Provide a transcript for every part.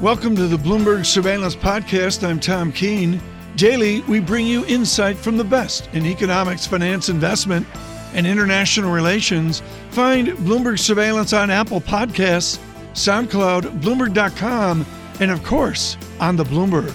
Welcome to the Bloomberg Surveillance Podcast. I'm Tom Keene. Daily, we bring you insight from the best in economics, finance, investment, and international relations. Find Bloomberg Surveillance on Apple Podcasts, SoundCloud, Bloomberg.com, and of course, on the Bloomberg.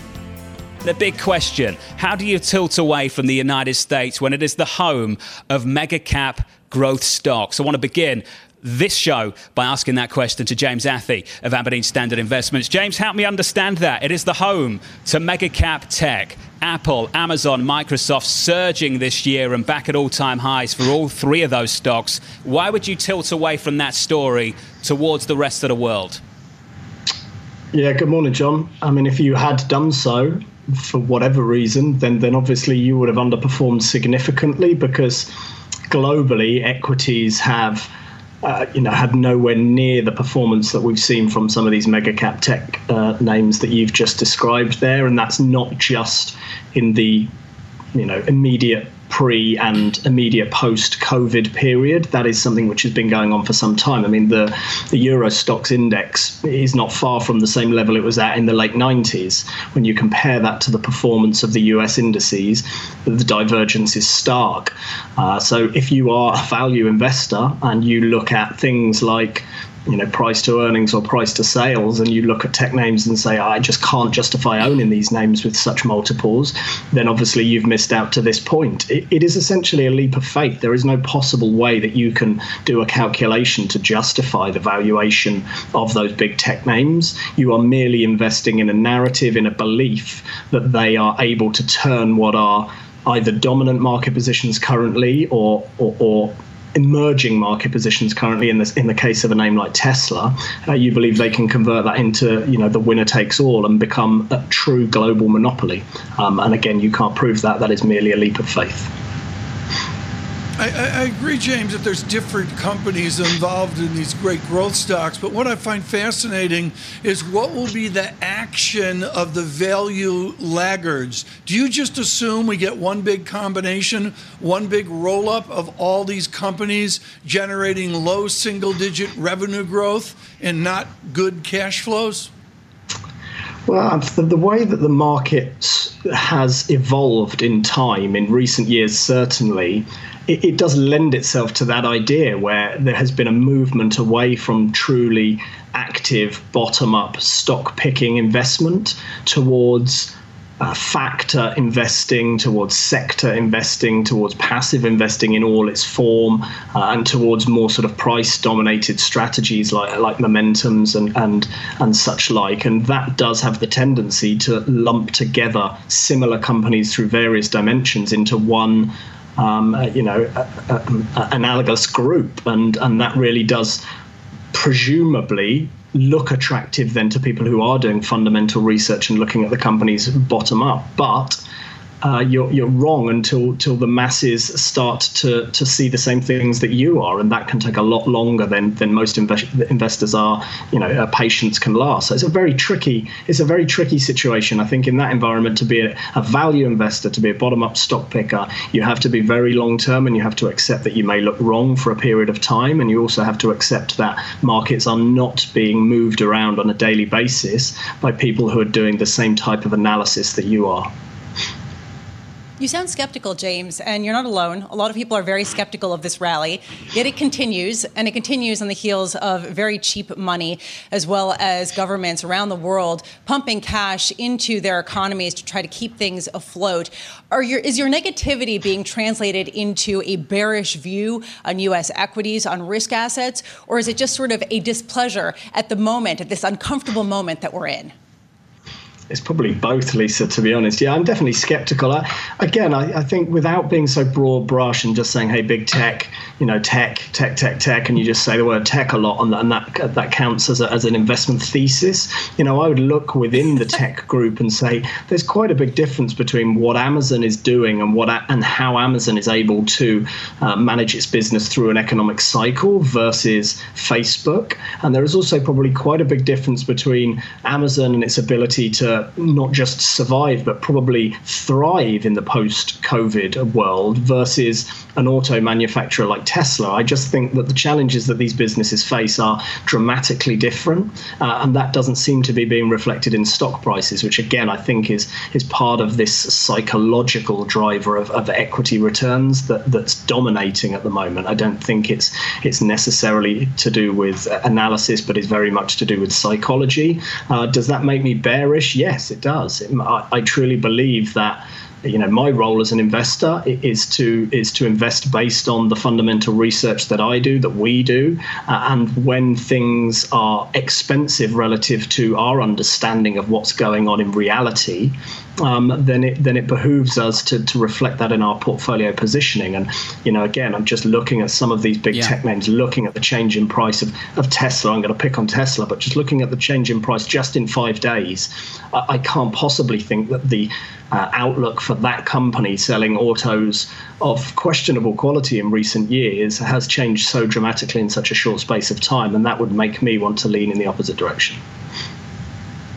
The big question, how do you tilt away from the United States when it is the home of mega-cap growth stocks? I want to begin this show by asking that question to James Athey of Aberdeen Standard Investments. James, help me understand that. It is the home to mega-cap tech. Apple, Amazon, Microsoft surging this year and back at all-time highs for all three of those stocks. Why would you tilt away from that story towards the rest of the world? Yeah, good morning, John. I mean, if you had done so, for whatever reason, then obviously you would have underperformed significantly because globally equities have had nowhere near the performance that we've seen from some of these mega cap tech names that you've just described there. And that's not just in the immediate pre and immediate post COVID period. That is something which has been going on for some time. I mean, the Euro Stocks Index is not far from the same level it was at in the late 90s. When you compare that to the performance of the US indices, the divergence is stark. So if you are a value investor and you look at things like price to earnings or price to sales, and you look at tech names and say, I just can't justify owning these names with such multiples, then obviously you've missed out to this point. It is essentially a leap of faith. There is no possible way that you can do a calculation to justify the valuation of those big tech names. You are merely investing in a narrative, in a belief that they are able to turn what are either dominant market positions currently or emerging market positions currently. In the case of a name like Tesla, you believe they can convert that into the winner takes all and become a true global monopoly. And again, you can't prove that. That is merely a leap of faith. I agree, James, that there's different companies involved in these great growth stocks. But what I find fascinating is what will be the action of the value laggards. Do you just assume we get one big combination, one big roll-up of all these companies generating low single-digit revenue growth and not good cash flows? Well, the way that the market has evolved in time, in recent years certainly, it does lend itself to that idea where there has been a movement away from truly active bottom-up stock-picking investment towards factor investing, towards sector investing, towards passive investing in all its form, and towards more sort of price-dominated strategies like momentums and such like. And that does have the tendency to lump together similar companies through various dimensions into one analogous group, and that really does presumably look attractive then to people who are doing fundamental research and looking at the companies bottom up. But you're wrong until the masses start to see the same things that you are, and that can take a lot longer than most investors are. Patience can last. So it's a very tricky situation. I think in that environment, to be a value investor, to be a bottom-up stock picker, you have to be very long-term, and you have to accept that you may look wrong for a period of time, and you also have to accept that markets are not being moved around on a daily basis by people who are doing the same type of analysis that you are. You sound skeptical, James, and you're not alone. A lot of people are very skeptical of this rally, yet it continues, and it continues on the heels of very cheap money, as well as governments around the world pumping cash into their economies to try to keep things afloat. Is your negativity being translated into a bearish view on U.S. equities, on risk assets, or is it just sort of a displeasure at the moment, at this uncomfortable moment that we're in? It's probably both, Lisa, to be honest. Yeah, I'm definitely skeptical. I think without being so broad brush and just saying, hey, big tech, tech, and you just say the word tech a lot, and that counts as an investment thesis. I would look within the tech group and say there's quite a big difference between what Amazon is doing and how Amazon is able to manage its business through an economic cycle versus Facebook. And there is also probably quite a big difference between Amazon and its ability to to not just survive, but probably thrive in the post-COVID world versus an auto manufacturer like Tesla. I just think that the challenges that these businesses face are dramatically different, and that doesn't seem to be being reflected in stock prices, which again, I think is part of this psychological driver of equity returns that's dominating at the moment. I don't think it's necessarily to do with analysis, but it's very much to do with psychology. Does that make me bearish? Yes, it does. I truly believe that, you know, my role as an investor is to invest based on the fundamental research that I do, that we do. And when things are expensive relative to our understanding of what's going on in reality, then it behooves us to reflect that in our portfolio positioning. And, you know, again, I'm just looking at some of these big tech names, looking at the change in price of Tesla. I'm going to pick on Tesla, but just looking at the change in price just in 5 days, I can't possibly think that the outlook for that company selling autos of questionable quality in recent years has changed so dramatically in such a short space of time, and that would make me want to lean in the opposite direction.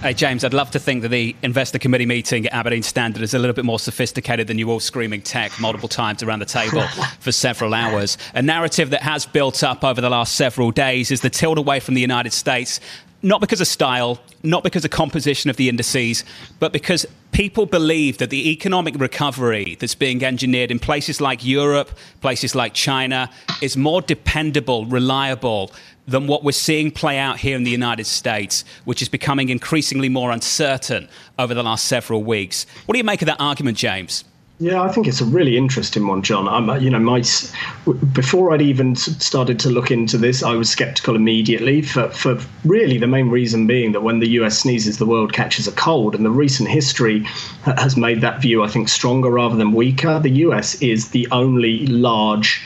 Hey, James, I'd love to think that the investor committee meeting at Aberdeen Standard is a little bit more sophisticated than you all screaming tech multiple times around the table for several hours. A narrative that has built up over the last several days is the tilt away from the United States, not because of style, not because of composition of the indices, but because people believe that the economic recovery that's being engineered in places like Europe, places like China, is more dependable, reliable than what we're seeing play out here in the United States, which is becoming increasingly more uncertain over the last several weeks. What do you make of that argument, James? Yeah, I think it's a really interesting one, John. Before I'd even started to look into this, I was skeptical immediately for really the main reason being that when the US sneezes, the world catches a cold. And the recent history has made that view, I think, stronger rather than weaker. The US is the only large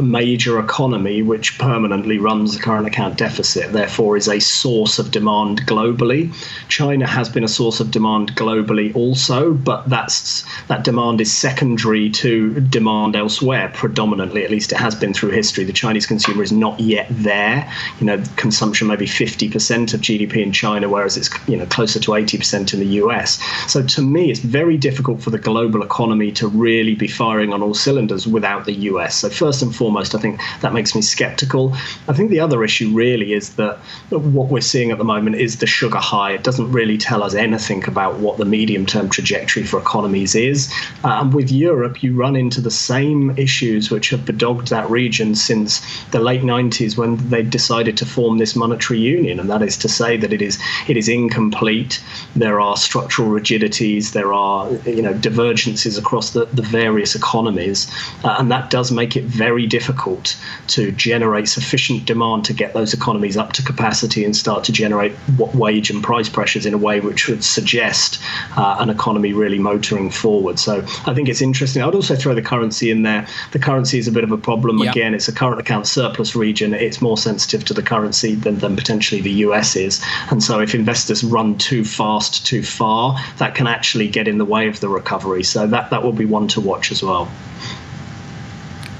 major economy which permanently runs a current account deficit, therefore is a source of demand globally. China has been a source of demand globally also, but that demand is secondary to demand elsewhere, predominantly, at least it has been through history. The Chinese consumer is not yet there. You know, consumption may be 50% of GDP in China, whereas it's, you know, closer to 80% in the US. So to me, it's very difficult for the global economy to really be firing on all cylinders without the US. So first and foremost, I think that makes me skeptical. I think the other issue really is that what we're seeing at the moment is the sugar high. It doesn't really tell us anything about what the medium-term trajectory for economies is. And with Europe, you run into the same issues which have bedogged that region since the late 90s when they decided to form this monetary union. And that is to say that it is incomplete. There are structural rigidities. There are, you know, divergences across the various economies. And that does make it very difficult to generate sufficient demand to get those economies up to capacity and start to generate wage and price pressures in a way which would suggest an economy really motoring forward. So I think it's interesting. I would also throw the currency in there. The currency is a bit of a problem. Yep. Again, it's a current account surplus region. It's more sensitive to the currency than potentially the US is. And so if investors run too fast, too far, that can actually get in the way of the recovery. So that will be one to watch as well.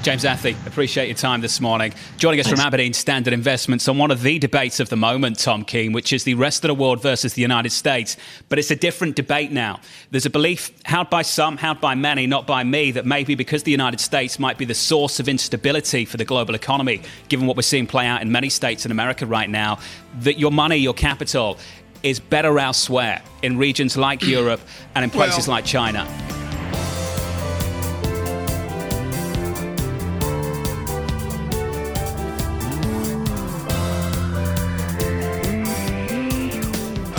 James Athey, appreciate your time this morning. Joining us Thanks. From Aberdeen Standard Investments on one of the debates of the moment, Tom Keene, which is the rest of the world versus the United States. But it's a different debate now. There's a belief, held by some, held by many, not by me, that maybe because the United States might be the source of instability for the global economy, given what we're seeing play out in many states in America right now, that your money, your capital, is better elsewhere in regions like Europe and in places like China.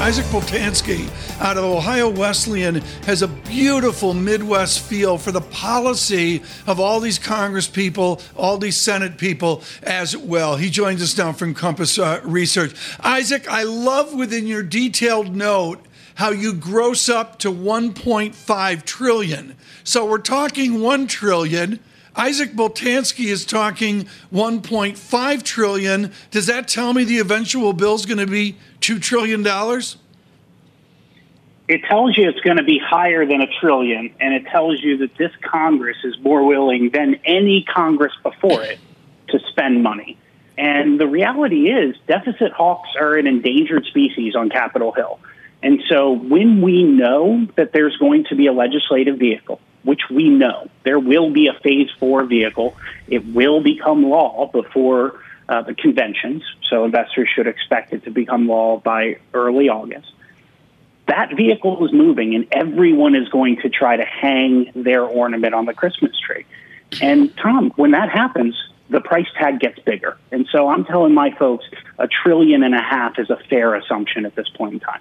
Isaac Boltansky out of Ohio Wesleyan has a beautiful Midwest feel for the policy of all these Congress people, all these Senate people as well. He joins us now from Compass Research. Isaac, I love within your detailed note how you gross up to $1.5 trillion. So we're talking $1 trillion. Isaac Boltansky is talking $1.5 trillion. Does that tell me the eventual bill is going to be $2 trillion? It tells you it's going to be higher than $1 trillion, and it tells you that this Congress is more willing than any Congress before it to spend money. And the reality is deficit hawks are an endangered species on Capitol Hill. And so when we know that there's going to be a legislative vehicle, which we know there will be a phase 4 vehicle, it will become law before the conventions. So investors should expect it to become law by early August. That vehicle is moving, and everyone is going to try to hang their ornament on the Christmas tree. And, Tom, when that happens, the price tag gets bigger. And so I'm telling my folks $1.5 trillion is a fair assumption at this point in time.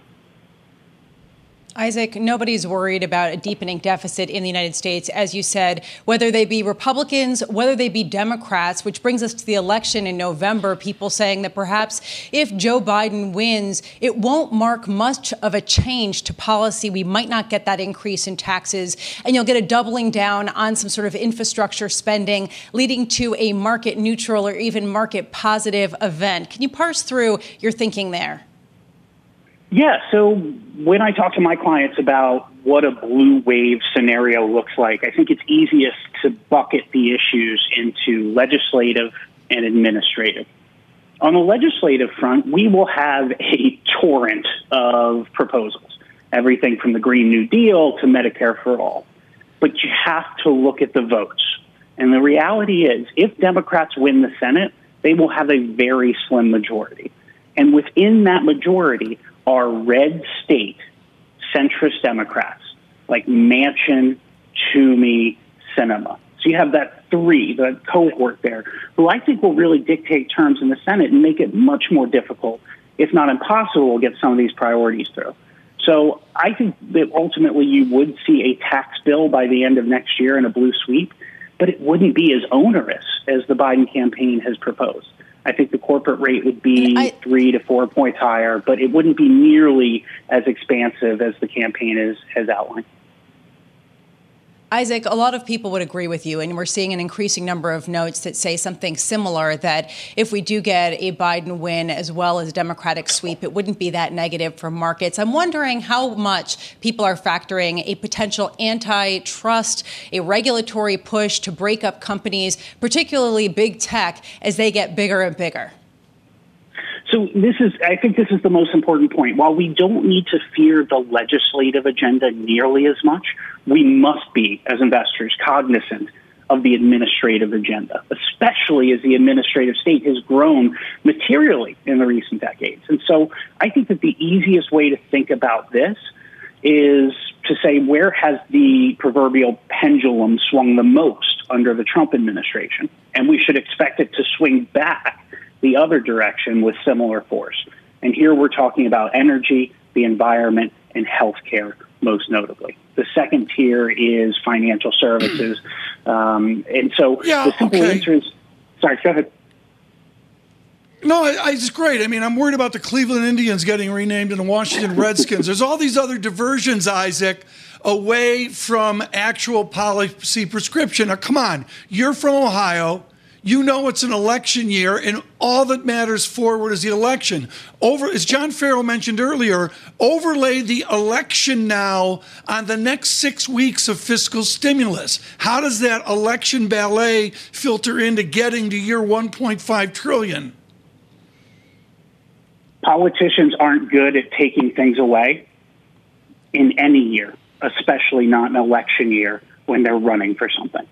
Isaac, nobody's worried about a deepening deficit in the United States, as you said, whether they be Republicans, whether they be Democrats, which brings us to the election in November, people saying that perhaps if Joe Biden wins, it won't mark much of a change to policy. We might not get that increase in taxes, and you'll get a doubling down on some sort of infrastructure spending, leading to a market neutral or even market positive event. Can you parse through your thinking there? Yeah, so when I talk to my clients about what a blue wave scenario looks like, I think it's easiest to bucket the issues into legislative and administrative. On the legislative front, we will have a torrent of proposals, everything from the Green New Deal to Medicare for All. But you have to look at the votes. And the reality is, if Democrats win the Senate, they will have a very slim majority. And within that majority are red state centrist Democrats like Manchin, Toomey, Sinema. So you have that cohort there, who I think will really dictate terms in the Senate and make it much more difficult, if not impossible, to get some of these priorities through. So I think that ultimately you would see a tax bill by the end of next year in a blue sweep, but it wouldn't be as onerous as the Biden campaign has proposed. I think the corporate rate would be 3 to 4 points higher, but it wouldn't be nearly as expansive as the campaign has outlined. Isaac, a lot of people would agree with you, and we're seeing an increasing number of notes that say something similar, that if we do get a Biden win as well as a Democratic sweep, it wouldn't be that negative for markets. I'm wondering how much people are factoring a potential antitrust, a regulatory push to break up companies, particularly big tech, as they get bigger and bigger. So I think this is the most important point. While we don't need to fear the legislative agenda nearly as much, we must be, as investors, cognizant of the administrative agenda, especially as the administrative state has grown materially in the recent decades. And so I think that the easiest way to think about this is to say, where has the proverbial pendulum swung the most under the Trump administration? And we should expect it to swing back the other direction with similar force. And here we're talking about energy, the environment, and healthcare, most notably. The second tier is financial services. Answer is... Sorry, go ahead. No, it's great. I mean, I'm worried about the Cleveland Indians getting renamed and the Washington Redskins. There's all these other diversions, Isaac, away from actual policy prescription. Now, come on. You're from Ohio. You know it's an election year, and all that matters forward is the election. As John Farrell mentioned earlier, overlay the election now on the next 6 weeks of fiscal stimulus. How does that election ballet filter into getting to your $1.5 trillion? Politicians aren't good at taking things away in any year, especially not an election year when they're running for something.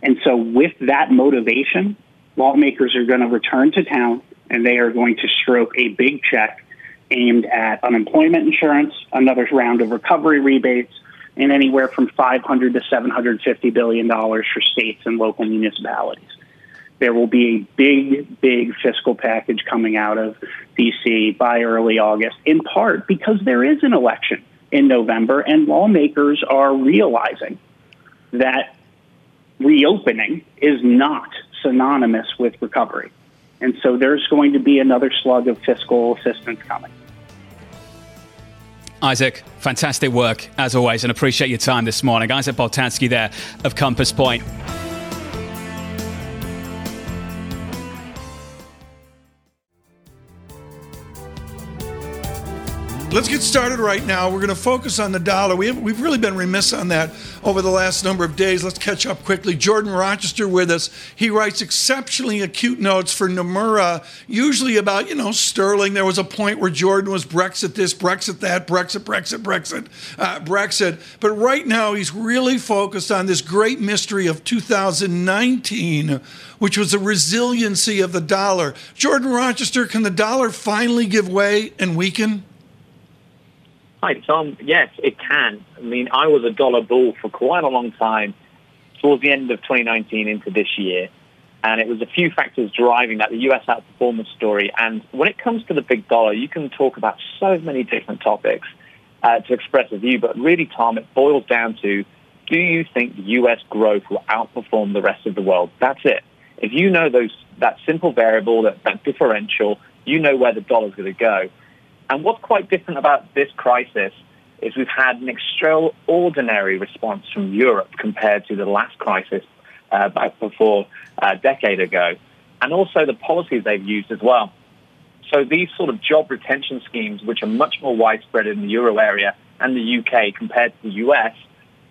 And so with that motivation, lawmakers are going to return to town, and they are going to stroke a big check aimed at unemployment insurance, another round of recovery rebates, and anywhere from $500 to $750 billion for states and local municipalities. There will be a big, big fiscal package coming out of D.C. by early August, in part because there is an election in November, and lawmakers are realizing that reopening is not synonymous with recovery. And so there's going to be another slug of fiscal assistance coming. Isaac, fantastic work, as always, and appreciate your time this morning. Isaac Boltansky there of Compass Point. Let's get started right now. We're going to focus on the dollar. We've really been remiss on that over the last number of days. Let's catch up quickly. Jordan Rochester with us. He writes exceptionally acute notes for Nomura, usually about, Sterling. There was a point where Jordan was Brexit this, Brexit that, Brexit. But right now he's really focused on this great mystery of 2019, which was the resiliency of the dollar. Jordan Rochester, can the dollar finally give way and weaken? Hi, Tom. Yes, it can. I mean, I was a dollar bull for quite a long time towards the end of 2019 into this year. And it was a few factors driving that, the U.S. outperformance story. And when it comes to the big dollar, you can talk about so many different topics to express a view. But really, Tom, it boils down to, do you think the U.S. growth will outperform the rest of the world? That's it. If you know that simple variable, that differential, you know where the dollar's going to go. And what's quite different about this crisis is we've had an extraordinary response from Europe compared to the last crisis back before a decade ago, and also the policies they've used as well. So these sort of job retention schemes, which are much more widespread in the Euro area and the UK compared to the US,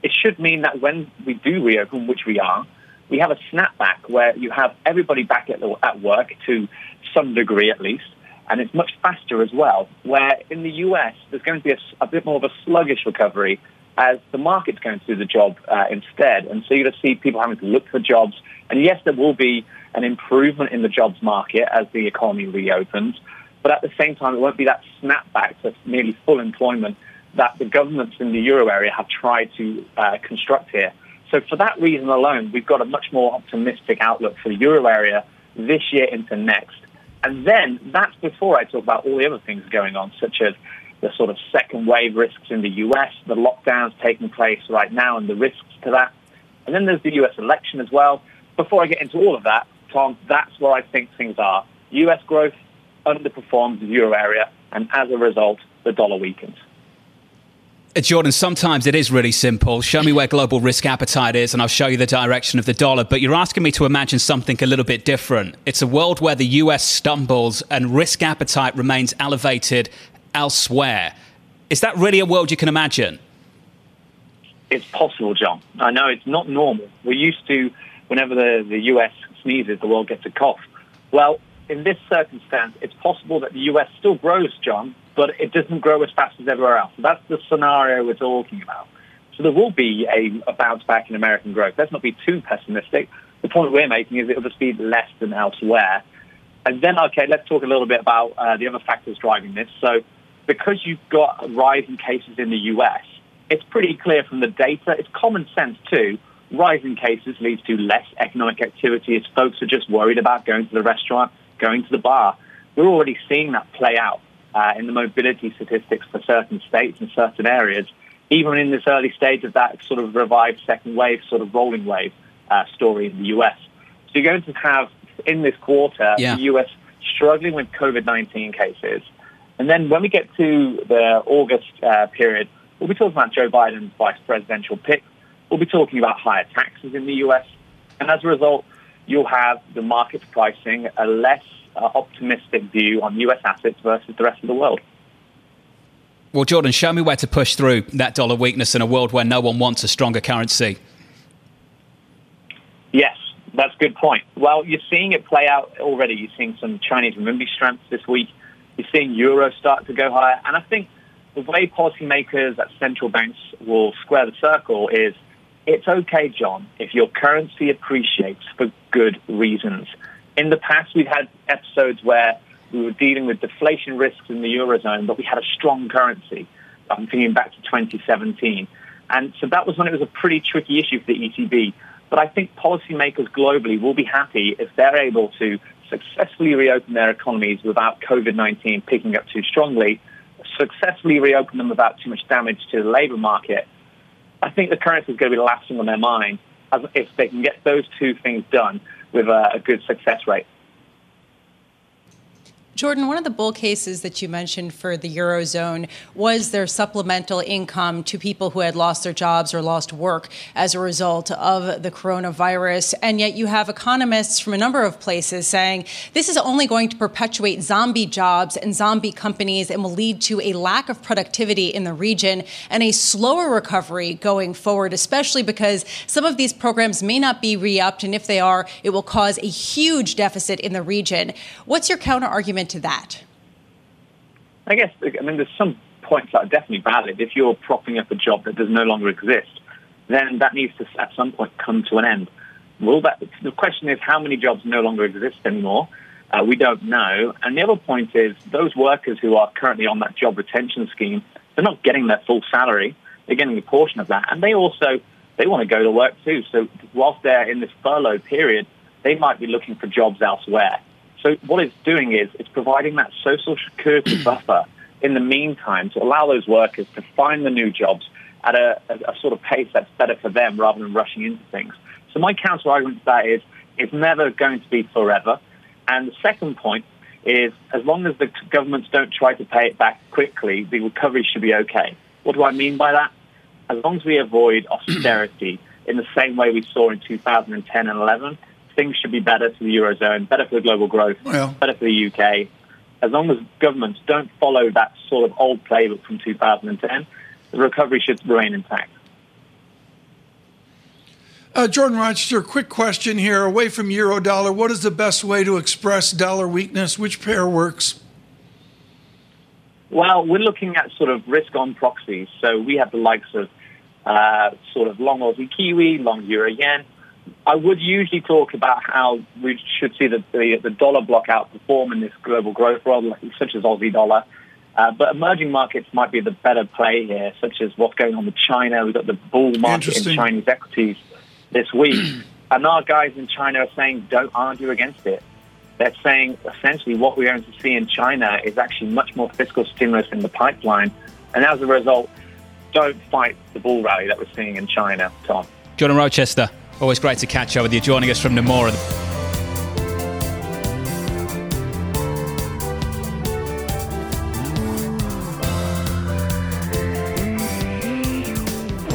it should mean that when we do reopen, which we are, we have a snapback where you have everybody back at work to some degree at least. And it's much faster as well, where in the U.S., there's going to be a bit more of a sluggish recovery as the market's going to do the job instead. And so you're going to see people having to look for jobs. And yes, there will be an improvement in the jobs market as the economy reopens. But at the same time, it won't be that snapback to nearly full employment that the governments in the Euro area have tried to construct here. So for that reason alone, we've got a much more optimistic outlook for the Euro area this year into next. And then that's before I talk about all the other things going on, such as the sort of second wave risks in the U.S., the lockdowns taking place right now and the risks to that. And then there's the U.S. election as well. Before I get into all of that, Tom, that's where I think things are. U.S. growth underperforms the Euro area, and as a result, the dollar weakens. Jordan, sometimes it is really simple. Show me where global risk appetite is and I'll show you the direction of the dollar. But you're asking me to imagine something a little bit different. It's a world where the US stumbles and risk appetite remains elevated elsewhere. Is that really a world you can imagine? It's possible, John. I know it's not normal. We're used to whenever the US sneezes, the world gets a cough. Well, in this circumstance, it's possible that the US still grows, John, but it doesn't grow as fast as everywhere else. That's the scenario we're talking about. So there will be a bounce back in American growth. Let's not be too pessimistic. The point we're making is it will just be less than elsewhere. And then, okay, let's talk a little bit about the other factors driving this. So because you've got a rise in cases in the U.S., it's pretty clear from the data, it's common sense too, rising cases leads to less economic activity as folks are just worried about going to the restaurant, going to the bar. We're already seeing that play out. In the mobility statistics for certain states and certain areas, even in this early stage of that sort of revived second wave, sort of rolling wave story in the U.S. So you're going to have, in this quarter, the U.S. struggling with COVID-19 cases. And then when we get to the August period, we'll be talking about Joe Biden's vice presidential pick. We'll be talking about higher taxes in the U.S. And as a result, you'll have the markets pricing a less optimistic view on U.S. assets versus the rest of the world. Well, Jordan, show me where to push through that dollar weakness in a world where no one wants a stronger currency. Yes, that's a good point. Well, you're seeing it play out already. You're seeing some Chinese renminbi strength this week. You're seeing euro start to go higher. And I think the way policymakers at central banks will square the circle is, it's okay, John, if your currency appreciates for good reasons. In the past, we've had episodes where we were dealing with deflation risks in the Eurozone, but we had a strong currency. I'm thinking back to 2017. And so that was when it was a pretty tricky issue for the ECB. But I think policymakers globally will be happy if they're able to successfully reopen their economies without COVID-19 picking up too strongly, successfully reopen them without too much damage to the labor market. I think the currency is going to be lasting on their mind if they can get those two things done with a good success rate. Jordan, one of the bull cases that you mentioned for the Eurozone was their supplemental income to people who had lost their jobs or lost work as a result of the coronavirus. And yet you have economists from a number of places saying this is only going to perpetuate zombie jobs and zombie companies and will lead to a lack of productivity in the region and a slower recovery going forward, especially because some of these programs may not be re-upped. And if they are, it will cause a huge deficit in the region. What's your counter-argument to that? I guess, I mean, there's some points that are definitely valid. If you're propping up a job that does no longer exist, then that needs to, at some point, come to an end. Will that? The question is, how many jobs no longer exist anymore? We don't know. And the other point is, those workers who are currently on that job retention scheme, they're not getting their full salary. They're getting a portion of that. And they want to go to work too. So whilst they're in this furlough period, they might be looking for jobs elsewhere. So what it's doing is it's providing that social security buffer in the meantime to allow those workers to find the new jobs at a sort of pace that's better for them rather than rushing into things. So my counter-argument to that is it's never going to be forever. And the second point is as long as the governments don't try to pay it back quickly, the recovery should be okay. What do I mean by that? As long as we avoid austerity in the same way we saw in 2010 and 11, things should be better for the Eurozone, better for the global growth, better for the UK. As long as governments don't follow that sort of old playbook from 2010, the recovery should remain intact. Jordan Rochester, quick question here. Away from euro dollar, what is the best way to express dollar weakness? Which pair works? Well, we're looking at sort of risk-on proxies. So we have the likes of sort of long Aussie Kiwi, long euro yen. I would usually talk about how we should see the dollar block outperform in this global growth world, such as Aussie dollar. But emerging markets might be the better play here, such as what's going on with China. We've got the bull market in Chinese equities this week. And our guys in China are saying, don't argue against it. They're saying, essentially, what we're going to see in China is actually much more fiscal stimulus in the pipeline. And as a result, don't fight the bull rally that we're seeing in China, Tom. Jordan Rochester. Always great to catch up with you, joining us from Nomura.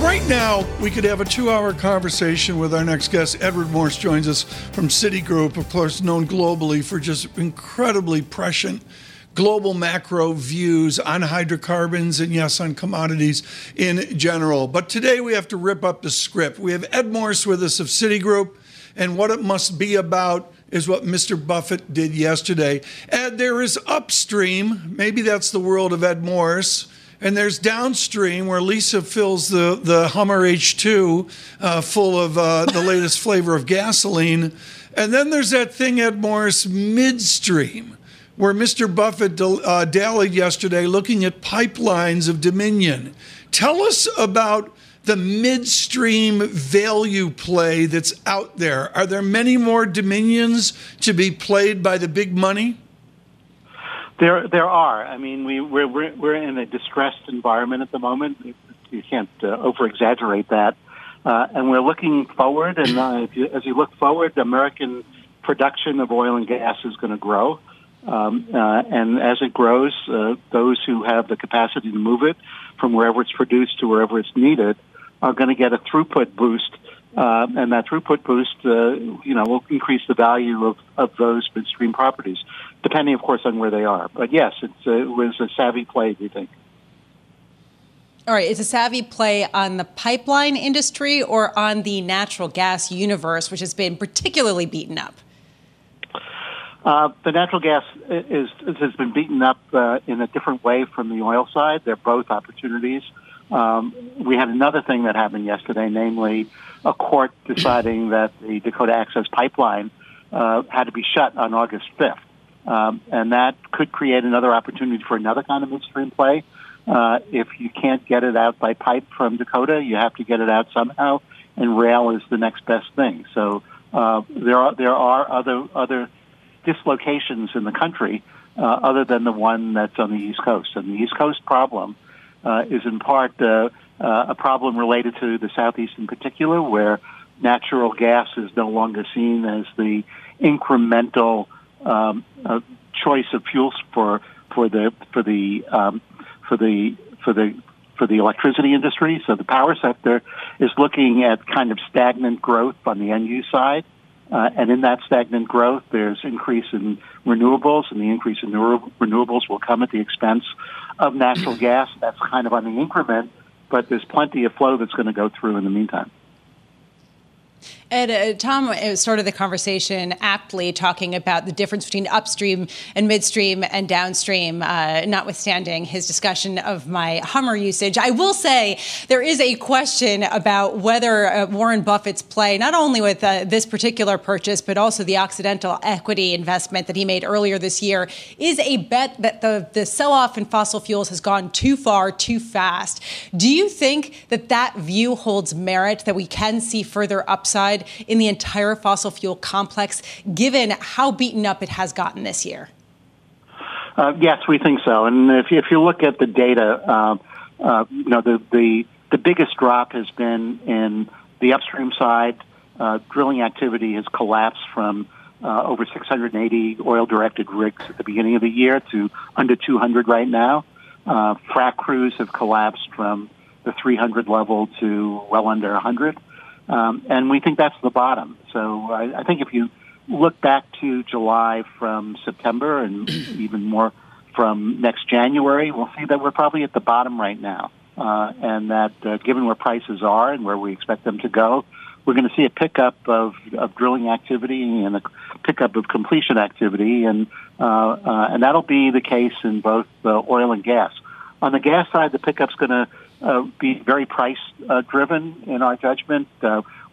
Right now, we could have a 2-hour conversation with our next guest. Edward Morse joins us from Citigroup, of course, known globally for just incredibly prescient global macro views on hydrocarbons and, yes, on commodities in general. But today we have to rip up the script. We have Ed Morse with us of Citigroup, and what it must be about is what Mr. Buffett did yesterday. Ed, there is upstream, maybe that's the world of Ed Morse, and there's downstream where Lisa fills the Hummer H2 full of the latest flavor of gasoline. And then there's that thing, Ed Morse, midstream, where Mr. Buffett dallied yesterday looking at pipelines of Dominion. Tell us about the midstream value play that's out there. Are there many more Dominions to be played by the big money? There are. I mean, we're in a distressed environment at the moment. You can't over-exaggerate that. And we're looking forward, and as you look forward, American production of oil and gas is going to grow. And as it grows, those who have the capacity to move it from wherever it's produced to wherever it's needed are going to get a throughput boost. And that throughput boost, will increase the value of those midstream properties, depending, of course, on where they are. But yes, it was a savvy play, we think. All right. It's a savvy play on the pipeline industry or on the natural gas universe, which has been particularly beaten up? The natural gas has been beaten up in a different way from the oil side. They're both opportunities. We had another thing that happened yesterday, namely a court deciding that the Dakota Access Pipeline had to be shut on August 5th. And that could create another opportunity for another kind of midstream play. If you can't get it out by pipe from Dakota, you have to get it out somehow, and rail is the next best thing. So there are other dislocations in the country other than the one that's on the East Coast. And the East Coast problem is in part a problem related to the Southeast in particular, where natural gas is no longer seen as the incremental choice of fuels for the electricity industry. So the power sector is looking at kind of stagnant growth on the end-use side. And in that stagnant growth, there's increase in renewables, and the increase in renewables will come at the expense of natural gas. That's kind of on the increment, but there's plenty of flow that's going to go through in the meantime. And Tom started the conversation aptly talking about the difference between upstream and midstream and downstream, notwithstanding his discussion of my Hummer usage. I will say there is a question about whether Warren Buffett's play, not only with this particular purchase, but also the Occidental equity investment that he made earlier this year, is a bet that the sell-off in fossil fuels has gone too far, too fast. Do you think that that view holds merit, that we can see further upside in the entire fossil fuel complex, given how beaten up it has gotten this year? Yes, we think so. And if you look at the data, the biggest drop has been in the upstream side. Drilling activity has collapsed from over 680 oil-directed rigs at the beginning of the year to under 200 right now. Frac crews have collapsed from the 300 level to well under 100. And we think that's the bottom. So I think if you look back to July from September and even more from next January, we'll see that we're probably at the bottom right now. And that given where prices are and where we expect them to go, we're going to see a pickup of drilling activity and a pickup of completion activity. And that'll be the case in both oil and gas. On the gas side, the pickup's going to be very price-driven in our judgment.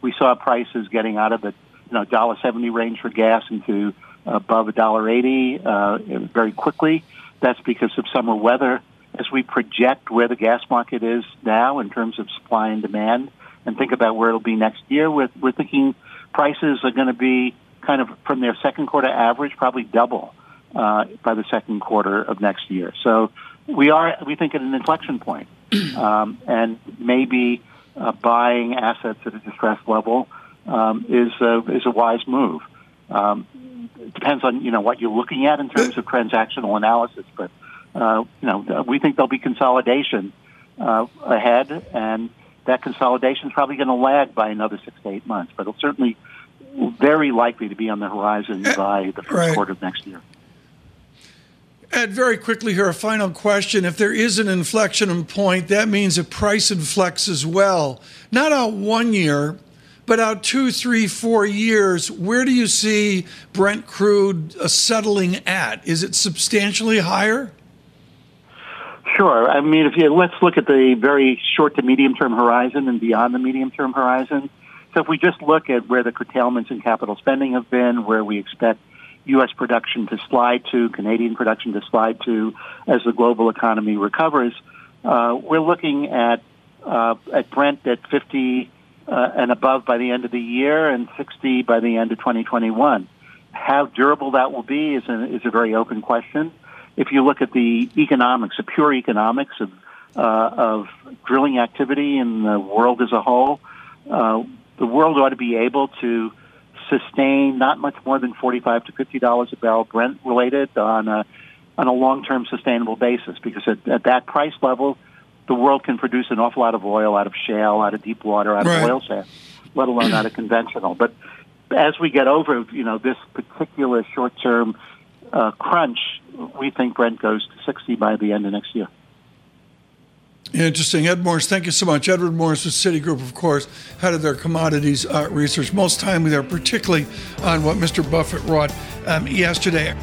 We saw prices getting out of the $1.70 range for gas into above $1.80 very quickly. That's because of summer weather. As we project where the gas market is now in terms of supply and demand and think about where it'll be next year, we're thinking prices are going to be kind of from their second quarter average, probably double by the second quarter of next year. So we think at an inflection point. And maybe buying assets at a distressed level is a wise move. It depends on what you're looking at in terms of transactional analysis, but we think there'll be consolidation ahead, and that consolidation is probably going to lag by another 6 to 8 months. But it'll certainly very likely to be on the horizon by the first quarter of next year. Ed, very quickly here, a final question. If there is an inflection point, that means a price inflects as well. Not out 1 year, but out 2, 3, 4 years. Where do you see Brent crude settling at? Is it substantially higher? Sure. I mean, let's look at the very short to medium-term horizon and beyond the medium-term horizon. So if we just look at where the curtailments in capital spending have been, where we expect U.S. production to slide to, Canadian production to slide to, as the global economy recovers. We're looking at Brent at 50 and above by the end of the year and 60 by the end of 2021. How durable that will be is a very open question. If you look at the economics, the pure economics of drilling activity in the world as a whole, the world ought to be able to sustain not much more than $45 to $50 a barrel Brent related on a long-term sustainable basis, because at that price level, the world can produce an awful lot of oil out of shale, out of deep water, out of oil sands, let alone out of conventional. But as we get over, this particular short-term crunch, we think Brent goes to 60 by the end of next year. Interesting. Ed Morse, thank you so much. Edward Morse with Citigroup, of course, head of their commodities research. Most time there, particularly on what Mr. Buffett wrought yesterday.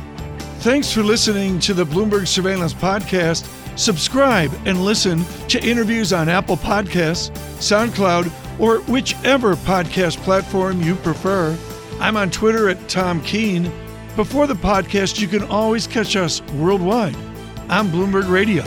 Thanks for listening to the Bloomberg Surveillance Podcast. Subscribe and listen to interviews on Apple Podcasts, SoundCloud, or whichever podcast platform you prefer. I'm on Twitter at Tom Keene. Before the podcast, you can always catch us worldwide on Bloomberg Radio.